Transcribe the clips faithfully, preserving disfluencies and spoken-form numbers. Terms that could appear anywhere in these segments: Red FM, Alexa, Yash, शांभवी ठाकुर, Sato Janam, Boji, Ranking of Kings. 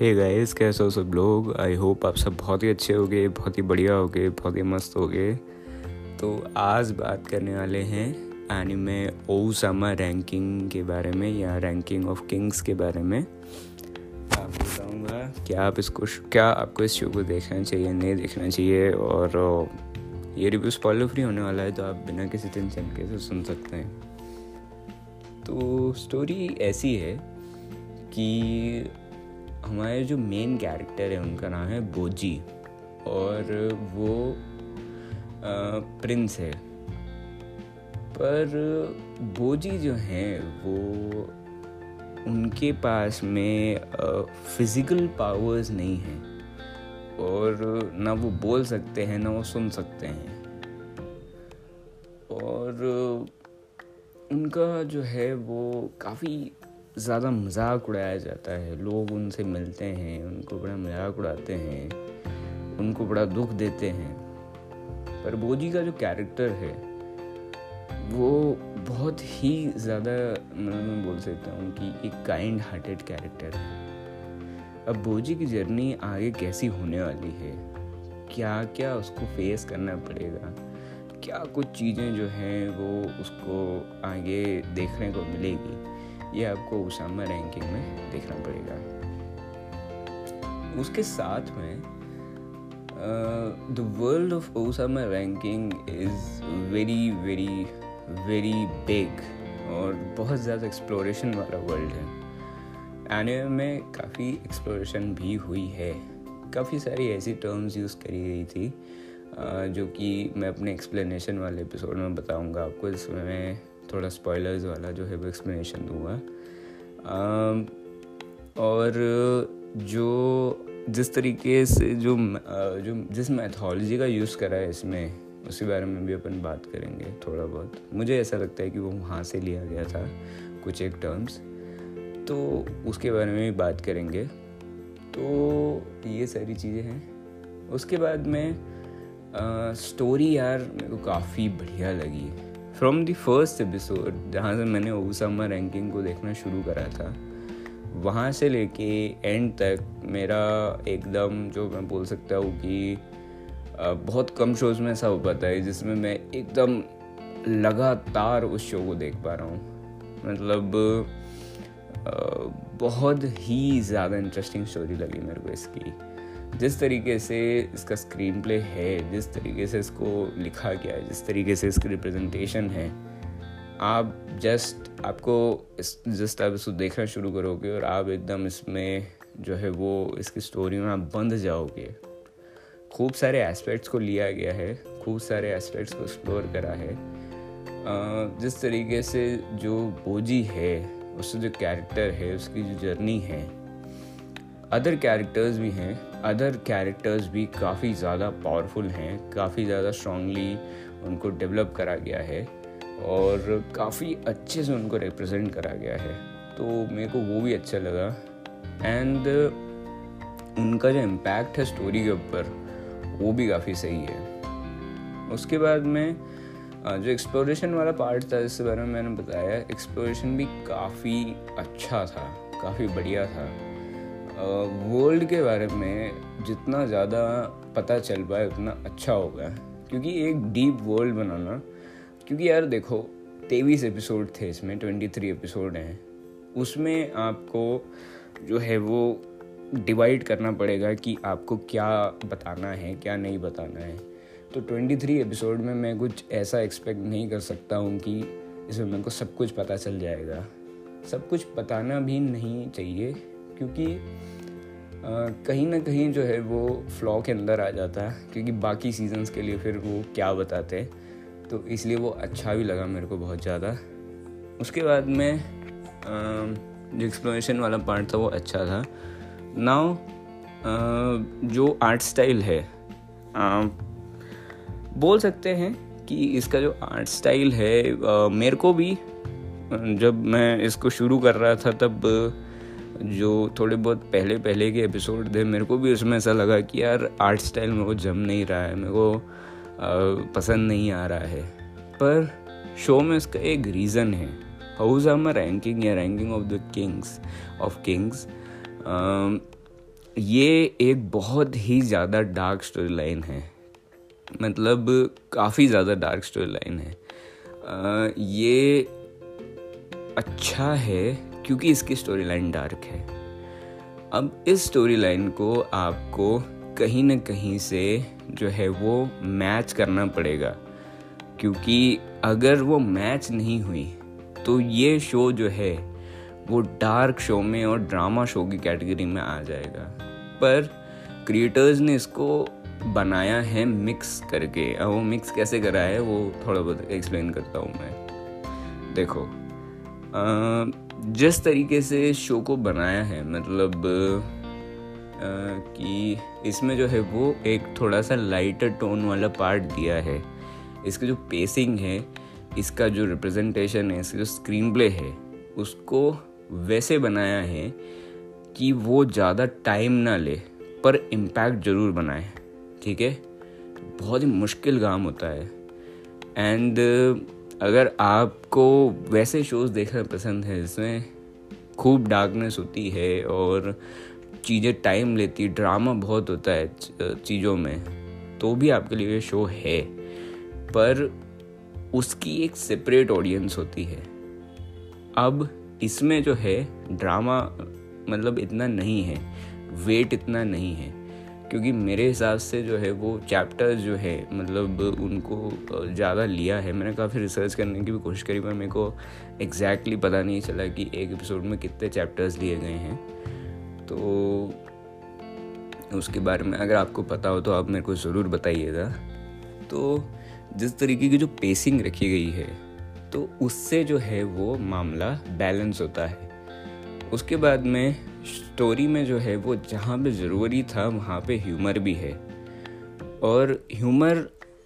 Hey guys, कैसे हो सब लोग। आई होप आप सब बहुत ही अच्छे होगे, बहुत ही बढ़िया होगे, बहुत ही मस्त होगे। तो आज बात करने वाले हैं एनीमे ओसामा रैंकिंग के बारे में या रैंकिंग ऑफ किंग्स के बारे में। आप बताऊंगा क्या आप इसको क्या आपको इस शो को देखना चाहिए, नहीं देखना चाहिए, और ये रिव्यू स्पॉइलर फ्री होने वाला है तो आप बिना किसी टेंशन के इसे सुन सकते हैं। तो स्टोरी ऐसी है कि हमारे जो मेन कैरेक्टर है उनका नाम है बोजी और वो आ, प्रिंस है। पर बोजी जो हैं वो उनके पास में फिज़िकल पावर्स नहीं हैं और ना वो बोल सकते हैं ना वो सुन सकते हैं, और उनका जो है वो काफ़ी ज़्यादा मजाक उड़ाया जाता है। लोग उनसे मिलते हैं, उनको बड़ा मजाक उड़ाते हैं, उनको बड़ा दुख देते हैं। पर बोजी का जो कैरेक्टर है वो बहुत ही ज़्यादा, मैं बोल सकता हूँ कि एक काइंड हार्टेड कैरेक्टर है। अब बोजी की जर्नी आगे कैसी होने वाली है, क्या क्या उसको फेस करना पड़ेगा, क्या कुछ चीज़ें जो हैं वो उसको आगे देखने को मिलेगी, ये आपको ओसामा रैंकिंग में देखना पड़ेगा। उसके साथ में the world of Osama ranking is very very very big और बहुत ज़्यादा एक्सप्लोरेशन वाला वर्ल्ड है। एनीमे में काफ़ी एक्सप्लोरेशन भी हुई है, काफ़ी सारी ऐसी टर्म्स यूज़ करी गई थी uh, जो कि मैं अपने एक्सप्लेनेशन वाले एपिसोड में बताऊंगा आपको। इसमें मैं थोड़ा स्पॉयलर्स वाला जो है वो एक्सप्लेनेशन दूंगा। और जो जिस तरीके से जो जो जिस मैथोलॉजी का यूज़ करा है इसमें, उसी बारे में भी अपन बात करेंगे थोड़ा बहुत। मुझे ऐसा लगता है कि वो वहाँ से लिया गया था कुछ एक टर्म्स, तो उसके बारे में भी बात करेंगे। तो ये सारी चीज़ें हैं। उसके बाद में आ, स्टोरी यार मेरे को काफ़ी बढ़िया लगी। फ्रॉम दी फर्स्ट एपिसोड जहाँ से मैंने ओसामा रैंकिंग को देखना शुरू करा था, वहाँ से लेके एंड तक मेरा एकदम, जो मैं बोल सकता हूँ कि बहुत कम शोज़ में ऐसा हो पाता है जिसमें मैं एकदम लगातार उस शो को देख पा रहा हूँ। मतलब बहुत ही ज़्यादा इंटरेस्टिंग स्टोरी लगी मेरे को इसकी। जिस तरीके से इसका स्क्रीन प्ले है, जिस तरीके से इसको लिखा गया है, जिस तरीके से इसकी रिप्रेजेंटेशन है, आप जस्ट आपको जस्ट आप इसको देखना शुरू करोगे और आप एकदम इसमें जो है वो इसकी स्टोरी में आप बंध जाओगे। खूब सारे एस्पेक्ट्स को लिया गया है, खूब सारे एस्पेक्ट्स को एक्सप्लोर करा है। जिस तरीके से जो बोजी है, उसका जो कैरेक्टर है, उसकी जो जर्नी है, अदर कैरेक्टर्स भी हैं, अदर कैरेक्टर्स भी काफ़ी ज़्यादा पावरफुल हैं, काफ़ी ज़्यादा स्ट्रांगली उनको डेवलप करा गया है और काफ़ी अच्छे से उनको रिप्रेजेंट करा गया है। तो मेरे को वो भी अच्छा लगा। एंड उनका जो इम्पैक्ट है स्टोरी के ऊपर वो भी काफ़ी सही है। उसके बाद में जो एक्सप्लोरेशन वाला पार्ट था, जिसके बारे में मैंने बताया, एक्सप्लोरेशन भी काफ़ी अच्छा था, काफ़ी बढ़िया था। वर्ल्ड uh, के बारे में जितना ज़्यादा पता चल पाए उतना अच्छा होगा, क्योंकि एक डीप वर्ल्ड बनाना, क्योंकि यार देखो तेईस एपिसोड थे इसमें, तेईस एपिसोड हैं, उसमें आपको जो है वो डिवाइड करना पड़ेगा कि आपको क्या बताना है क्या नहीं बताना है। तो तेईस एपिसोड में मैं कुछ ऐसा एक्सपेक्ट नहीं कर सकता हूँ कि इसमें मेरे को सब कुछ पता चल जाएगा। सब कुछ बताना भी नहीं चाहिए, क्योंकि कहीं ना कहीं जो है वो फ्लॉ के अंदर आ जाता है, क्योंकि बाकी सीजन्स के लिए फिर वो क्या बताते हैं। तो इसलिए वो अच्छा भी लगा मेरे को बहुत ज़्यादा। उसके बाद में जो एक्सप्लोरेशन वाला पार्ट था वो अच्छा था। नाउ जो आर्ट स्टाइल है, आ, बोल सकते हैं कि इसका जो आर्ट स्टाइल है, आ, मेरे को भी जब मैं इसको शुरू कर रहा था तब जो थोड़े बहुत पहले पहले के एपिसोड थे, मेरे को भी उसमें ऐसा लगा कि यार आर्ट स्टाइल में वो जम नहीं रहा है, मेरे को आ, पसंद नहीं आ रहा है। पर शो में इसका एक रीज़न है। ओसामा रैंकिंग या ranking of the kings of kings ये एक बहुत ही ज़्यादा डार्क स्टोरी लाइन है, मतलब काफ़ी ज़्यादा डार्क स्टोरी लाइन है। आ, ये अच्छा है क्योंकि इसकी स्टोरी लाइन डार्क है। अब इस स्टोरी लाइन को आपको कहीं ना कहीं से जो है वो मैच करना पड़ेगा, क्योंकि अगर वो मैच नहीं हुई तो ये शो जो है वो डार्क शो में और ड्रामा शो की कैटेगरी में आ जाएगा। पर क्रिएटर्स ने इसको बनाया है मिक्स करके। अब वो मिक्स कैसे करा है वो थोड़ा बहुत एक्सप्लेन करता हूँ मैं। देखो आ, जिस तरीके से शो को बनाया है, मतलब आ, कि इसमें जो है वो एक थोड़ा सा लाइटर टोन वाला पार्ट दिया है। इसका जो पेसिंग है, इसका जो रिप्रेजेंटेशन है, इसका जो स्क्रीन प्ले है, उसको वैसे बनाया है कि वो ज़्यादा टाइम ना ले पर इम्पैक्ट ज़रूर बनाए। ठीक है, बहुत ही मुश्किल काम होता है। एंड अगर आपको वैसे शोज़ देखना पसंद है जिसमें खूब डार्कनेस होती है और चीज़ें टाइम लेती, ड्रामा बहुत होता है चीज़ों में, तो भी आपके लिए ये शो है, पर उसकी एक सेपरेट ऑडियंस होती है। अब इसमें जो है ड्रामा मतलब इतना नहीं है, वेट इतना नहीं है, क्योंकि मेरे हिसाब से जो है वो चैप्टर्स जो है मतलब उनको ज़्यादा लिया है। मैंने काफ़ी रिसर्च करने की भी कोशिश करी पर मेरे को एग्जैक्टली पता नहीं चला कि एक एपिसोड में कितने चैप्टर्स लिए गए हैं। तो उसके बारे में अगर आपको पता हो तो आप मेरे को ज़रूर बताइएगा। तो जिस तरीके की जो पेसिंग रखी गई है तो उससे जो है वो मामला बैलेंस होता है। उसके बाद में स्टोरी में जो है वो जहाँ पे ज़रूरी था वहाँ पे ह्यूमर भी है, और ह्यूमर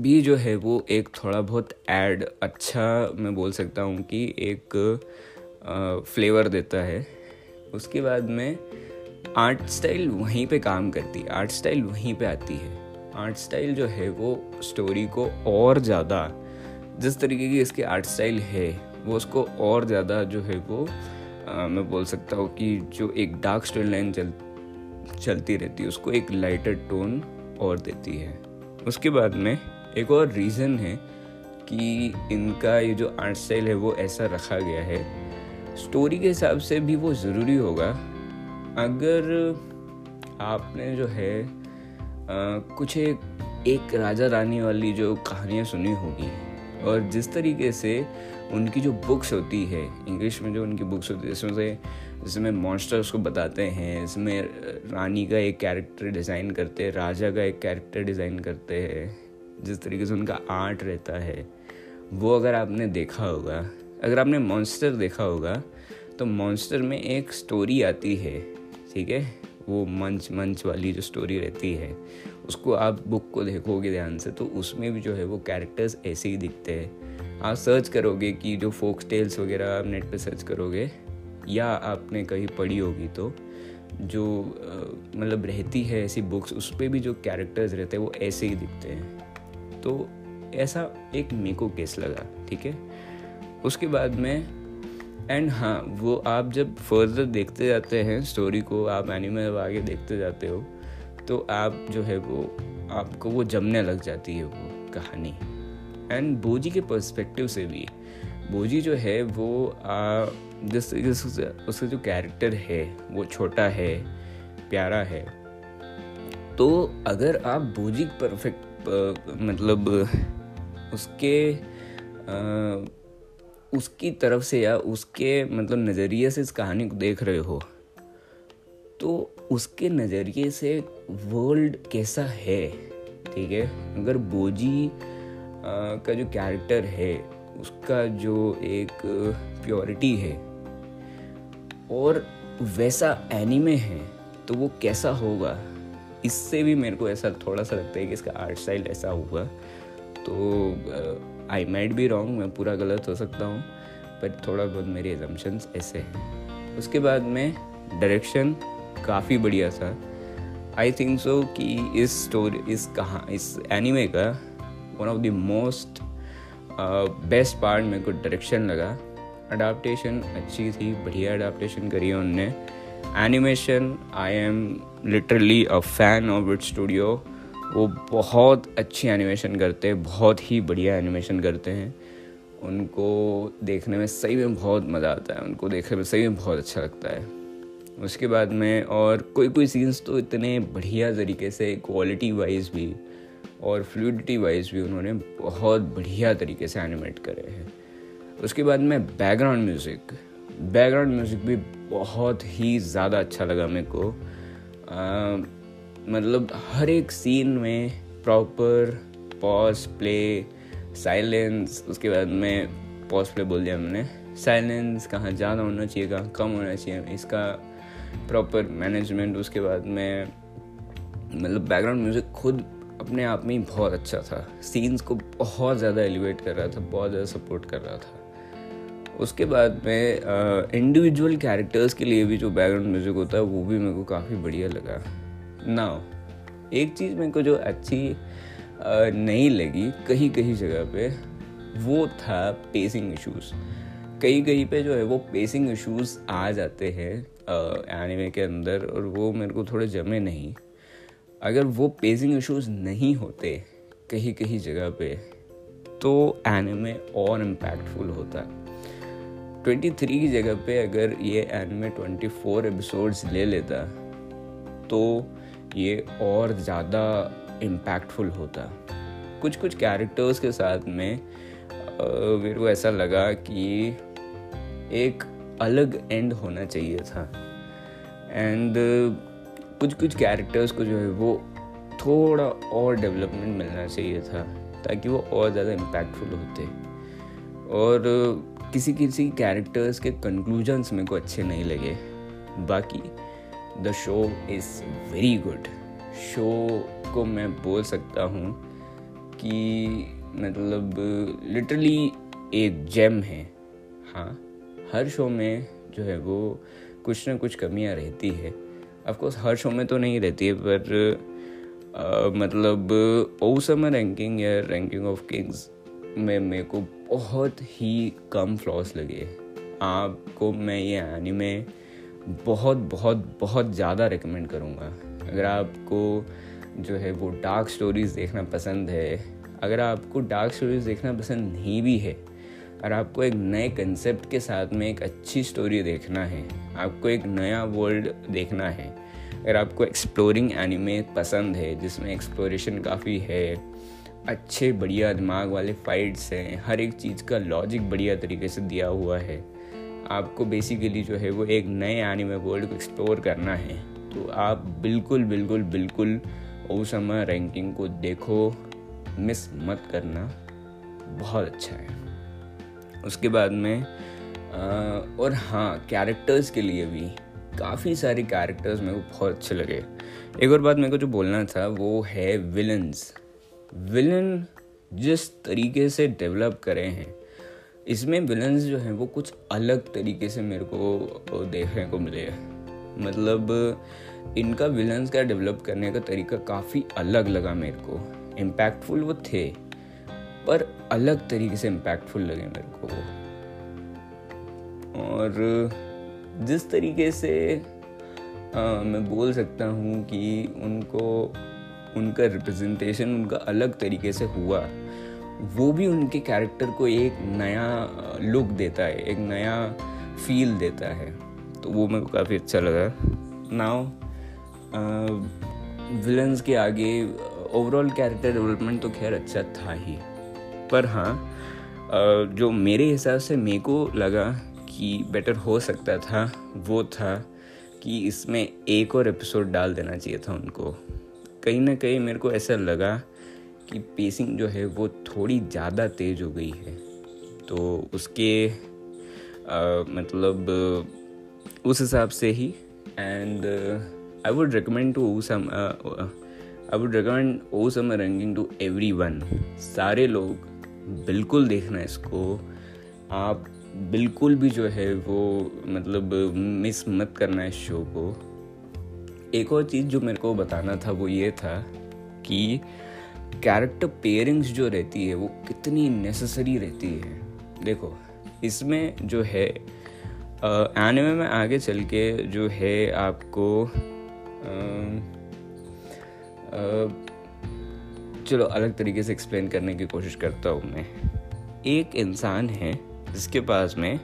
भी जो है वो एक थोड़ा बहुत ऐड अच्छा मैं बोल सकता हूँ कि एक आ, फ्लेवर देता है। उसके बाद में आर्ट स्टाइल वहीं पे काम करती है, आर्ट स्टाइल वहीं पे आती है। आर्ट स्टाइल जो है वो स्टोरी को और ज़्यादा, जिस तरीके की इसकी आर्ट स्टाइल है वो उसको और ज़्यादा जो है वो आ, मैं बोल सकता हूँ कि जो एक डार्क स्टोरी लाइन चल चलती रहती है उसको एक लाइटर टोन और देती है। उसके बाद में एक और रीज़न है कि इनका ये जो आर्ट स्टाइल है वो ऐसा रखा गया है। स्टोरी के हिसाब से भी वो ज़रूरी होगा। अगर आपने जो है Uh, कुछ एक, एक राजा रानी वाली जो कहानियाँ सुनी होगी, और जिस तरीके से उनकी जो बुक्स होती है इंग्लिश में, जो उनकी बुक्स होती है जिसमें से जिसमें मॉन्स्टर्स को बताते हैं, इसमें रानी का एक कैरेक्टर डिज़ाइन करते हैं, राजा का एक कैरेक्टर डिज़ाइन करते हैं, जिस तरीके से उनका आर्ट रहता है वो अगर आपने देखा होगा, अगर आपने मॉन्स्टर देखा होगा तो मॉन्स्टर में एक स्टोरी आती है। ठीक है, वो मंच मंच वाली जो स्टोरी रहती है उसको आप बुक को देखोगे ध्यान से तो उसमें भी जो है वो कैरेक्टर्स ऐसे ही दिखते हैं। आप सर्च करोगे कि जो फोक टेल्स वगैरह आप नेट पे सर्च करोगे या आपने कहीं पढ़ी होगी तो जो मतलब रहती है ऐसी बुक्स, उस पर भी जो कैरेक्टर्स रहते हैं वो ऐसे ही दिखते हैं। तो ऐसा एक मेको केस लगा। ठीक है, उसके बाद में एंड हाँ, वो आप जब फर्दर देखते जाते हैं स्टोरी को, आप एनिमे जब आगे देखते जाते हो तो आप जो है वो आपको वो जमने लग जाती है वो कहानी। एंड बोजी के पर्सपेक्टिव से भी, बोजी जो है वो जिस तरीके से उसका जो कैरेक्टर है वो छोटा है, प्यारा है, तो अगर आप बोजी परफेक्ट मतलब उसके आ, उसकी तरफ से या उसके मतलब नज़रिए से इस कहानी को देख रहे हो तो उसके नज़रिए से वर्ल्ड कैसा है। ठीक है, अगर बोजी आ, का जो कैरेक्टर है उसका जो एक प्योरिटी है और वैसा एनीमे है तो वो कैसा होगा, इससे भी मेरे को ऐसा थोड़ा सा लगता है कि इसका आर्ट स्टाइल ऐसा होगा। तो uh, I might be wrong, मैं पूरा गलत हो सकता हूँ, पर थोड़ा बहुत मेरे एजम्पशंस ऐसे हैं। उसके बाद में डायरेक्शन काफ़ी बढ़िया था। आई थिंक सो कि इस स्टोरी इस कहा इस एनिमे का one of the most best part मेरे को डायरेक्शन लगा। अडाप्टेशन अच्छी थी, बढ़िया अडाप्टेशन करी है उनने। Animation, I am literally a fan of it studio. वो बहुत अच्छी एनिमेशन करते हैं, बहुत ही बढ़िया एनिमेशन करते हैं। उनको देखने में सही में बहुत मज़ा आता है, उनको देखने में सही में बहुत अच्छा लगता है। उसके बाद में और कोई कोई सीन्स तो इतने बढ़िया तरीके से क्वालिटी वाइज भी और फ्लूइडिटी वाइज भी उन्होंने बहुत बढ़िया तरीके से एनिमेट करे हैं। उसके बाद में बैकग्राउंड म्यूज़िक बैकग्राउंड म्यूज़िक भी बहुत ही ज़्यादा अच्छा लगा मेरे को। मतलब हर एक सीन में प्रॉपर पॉज, प्ले, साइलेंस, उसके बाद में पॉज प्ले बोल दिया हमने, साइलेंस कहाँ ज़्यादा होना चाहिए, कहाँ कम होना चाहिए, इसका प्रॉपर मैनेजमेंट। उसके बाद में मतलब बैकग्राउंड म्यूज़िक खुद अपने आप में ही बहुत अच्छा था, सीन्स को बहुत ज़्यादा एलिवेट कर रहा था, बहुत ज़्यादा सपोर्ट कर रहा था। उसके बाद में इंडिविजुअल कैरेक्टर्स के लिए भी जो बैकग्राउंड म्यूज़िक होता है वो भी मेरे को काफ़ी बढ़िया लगा। नाउ एक चीज़ मेरे को जो अच्छी Uh, नहीं लगी कहीं कहीं जगह पे, वो था पेसिंग इश्यूज़। कहीं कहीं पे जो है वो पेसिंग इश्यूज़ आ जाते हैं एनिमे के अंदर, और वो मेरे को थोड़े जमे नहीं। अगर वो पेसिंग इश्यूज़ नहीं होते कहीं कहीं जगह पे तो एनिमे और इम्पैक्टफुल होता। तेईस की जगह पे अगर ये एनिमे चौबीस एपिसोड्स ले लेता तो ये और ज़्यादा इम्पैक्टफुल होता। कुछ कुछ कैरेक्टर्स के साथ में मेरे को ऐसा लगा कि एक अलग एंड होना चाहिए था, एंड कुछ कुछ कैरेक्टर्स को जो है वो थोड़ा और डेवलपमेंट मिलना चाहिए था ताकि वो और ज़्यादा इम्पैक्टफुल होते। और किसी किसी कैरेक्टर्स के कंक्लूजन्स मेरे को अच्छे नहीं लगे। बाकी the show is very good. Show को मैं बोल सकता हूँ कि मतलब लिटरली एक जेम है। हाँ, हर शो में जो है वो कुछ ना कुछ कमियाँ रहती है, ऑफकोर्स हर शो में तो नहीं रहती है, पर आ, मतलब ओसमर रैंकिंग या रैंकिंग ऑफ किंग्स में मेरे को बहुत ही कम फ्लॉस लगे। आपको मैं ये एनीमे बहुत बहुत बहुत ज़्यादा रिकमेंड करूँगा। अगर आपको जो है वो डार्क स्टोरीज़ देखना पसंद है, अगर आपको डार्क स्टोरीज़ देखना पसंद नहीं भी है और आपको एक नए कंसेप्ट के साथ में एक अच्छी स्टोरी देखना है, आपको एक नया वर्ल्ड देखना है, अगर आपको एक्सप्लोरिंग एनिमे पसंद है जिसमें एक्सप्लोरेशन काफ़ी है, अच्छे बढ़िया दिमाग वाले फाइट्स हैं, हर एक चीज़ का लॉजिक बढ़िया तरीके से दिया हुआ है, आपको बेसिकली जो है वो एक नए एनिमे वर्ल्ड को एक्सप्लोर करना है, तो आप बिल्कुल बिल्कुल बिल्कुल ओसमर रैंकिंग को देखो, मिस मत करना, बहुत अच्छा है। उसके बाद में आ, और हाँ, कैरेक्टर्स के लिए भी काफ़ी सारे कैरेक्टर्स मेरे को बहुत अच्छे लगे। एक और बात मेरे को जो बोलना था वो है विलन्स। विलन जिस तरीके से डेवलप करे हैं इसमें, विलन्स जो हैं वो कुछ अलग तरीके से मेरे को देखने को मिले। मतलब इनका विलन्स का डेवलप करने का तरीका काफ़ी अलग लगा मेरे को। इम्पैक्टफुल वो थे पर अलग तरीके से इम्पैक्टफुल लगे मेरे को वो। और जिस तरीके से आ, मैं बोल सकता हूँ कि उनको उनका रिप्रेजेंटेशन उनका अलग तरीके से हुआ, वो भी उनके कैरेक्टर को एक नया लुक देता है, एक नया फील देता है, तो वो मेरे को काफ़ी अच्छा लगा। नाउ विलन्स के आगे ओवरऑल कैरेक्टर डेवलपमेंट तो खैर अच्छा था ही, पर हाँ uh, जो मेरे हिसाब से मेरे को लगा कि बेटर हो सकता था वो था कि इसमें एक और एपिसोड डाल देना चाहिए था उनको। कहीं ना कहीं मेरे को ऐसा लगा कि पेसिंग जो है वो थोड़ी ज़्यादा तेज़ हो गई है, तो उसके uh, मतलब uh, उस हिसाब से ही। And I would recommend to Osama I would recommend Osama ranking to everyone. सारे लोग बिल्कुल देखना इसको, आप बिल्कुल भी जो है वो मतलब मिस मत करना इस शो को। एक और चीज़ जो मेरे को बताना था वो ये था कि कैरेक्टर पेयरिंग्स जो रहती है वो कितनी नेसेसरी रहती है। देखो इसमें जो है एनिमे में आगे चल के जो है आपको आ, आ, चलो अलग तरीके से एक्सप्लेन करने की कोशिश करता हूँ मैं। एक इंसान है जिसके पास में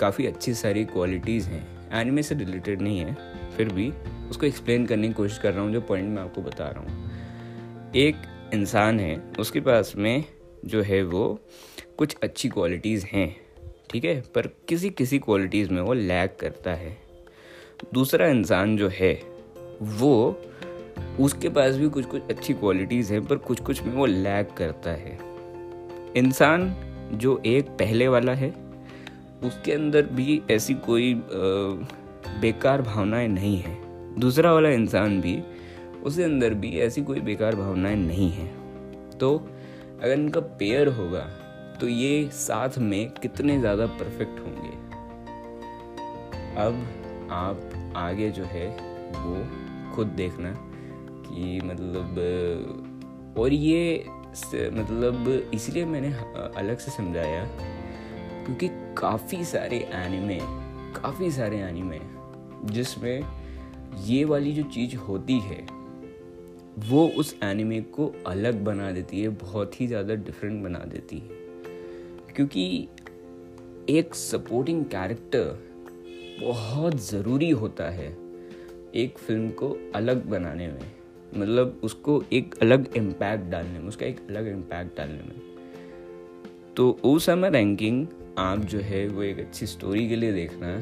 काफ़ी अच्छी सारी क्वालिटीज़ हैं, एनिमे से रिलेटेड नहीं है फिर भी उसको एक्सप्लेन करने की कोशिश कर रहा हूँ जो पॉइंट मैं आपको बता रहा हूँ। एक इंसान है, उसके पास में जो है वो कुछ अच्छी क्वालिटीज़ हैं, ठीक है, पर किसी किसी क्वालिटीज़ में वो लैग करता है। दूसरा इंसान जो है वो, उसके पास भी कुछ कुछ अच्छी क्वालिटीज़ हैं पर कुछ कुछ में वो लैग करता है। इंसान जो एक पहले वाला है उसके अंदर भी ऐसी कोई बेकार भावनाएं नहीं है, दूसरा वाला इंसान भी उसके अंदर भी ऐसी कोई बेकार भावनाएं नहीं है। तो अगर इनका पेयर होगा तो ये साथ में कितने ज़्यादा परफेक्ट होंगे। अब आप आगे जो है वो खुद देखना कि मतलब, और ये मतलब इसलिए मैंने अलग से समझाया क्योंकि काफ़ी सारे एनिमे काफ़ी सारे एनिमे जिसमें ये वाली जो चीज़ होती है वो उस एनिमे को अलग बना देती है, बहुत ही ज़्यादा डिफरेंट बना देती है। क्योंकि एक सपोर्टिंग कैरेक्टर बहुत ज़रूरी होता है एक फिल्म को अलग बनाने में, मतलब उसको एक अलग इम्पैक्ट डालने में, उसका एक अलग इम्पैक्ट डालने में। तो ओ सामा रैंकिंग आप जो है वो एक अच्छी स्टोरी के लिए देखना,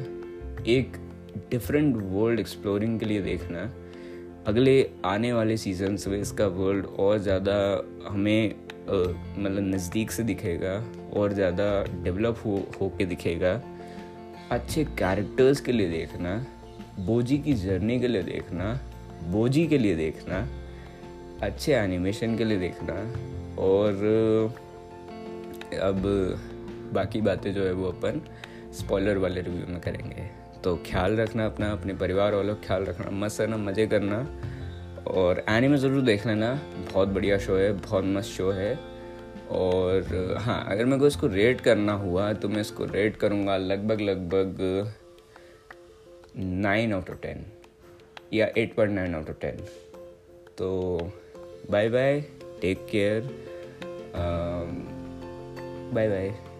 एक डिफरेंट वर्ल्ड एक्सप्लोरिंग के लिए देखना। अगले आने वाले सीजन्स में इसका वर्ल्ड और ज़्यादा हमें मतलब नज़दीक से दिखेगा और ज़्यादा डेवलप हो होके दिखेगा। अच्छे कैरेक्टर्स के लिए देखना, बोजी की जर्नी के लिए देखना, बोजी के लिए देखना, अच्छे एनिमेशन के लिए देखना। और अब बाकी बातें जो है वो अपन स्पॉइलर वाले रिव्यू में करेंगे। तो ख्याल रखना अपना, अपने परिवार वालों का ख्याल रखना, मस्त रहना, मज़े करना, और एनिमे ज़रूर देख लेना। बहुत बढ़िया शो है, बहुत मस्त शो है। और हाँ, अगर मेरे को इसको रेट करना हुआ तो मैं इसको रेट करूँगा लगभग लगभग नाइन आउट ऑफ टेन या eight point nine out of ten. तो bye bye, take care, bye bye.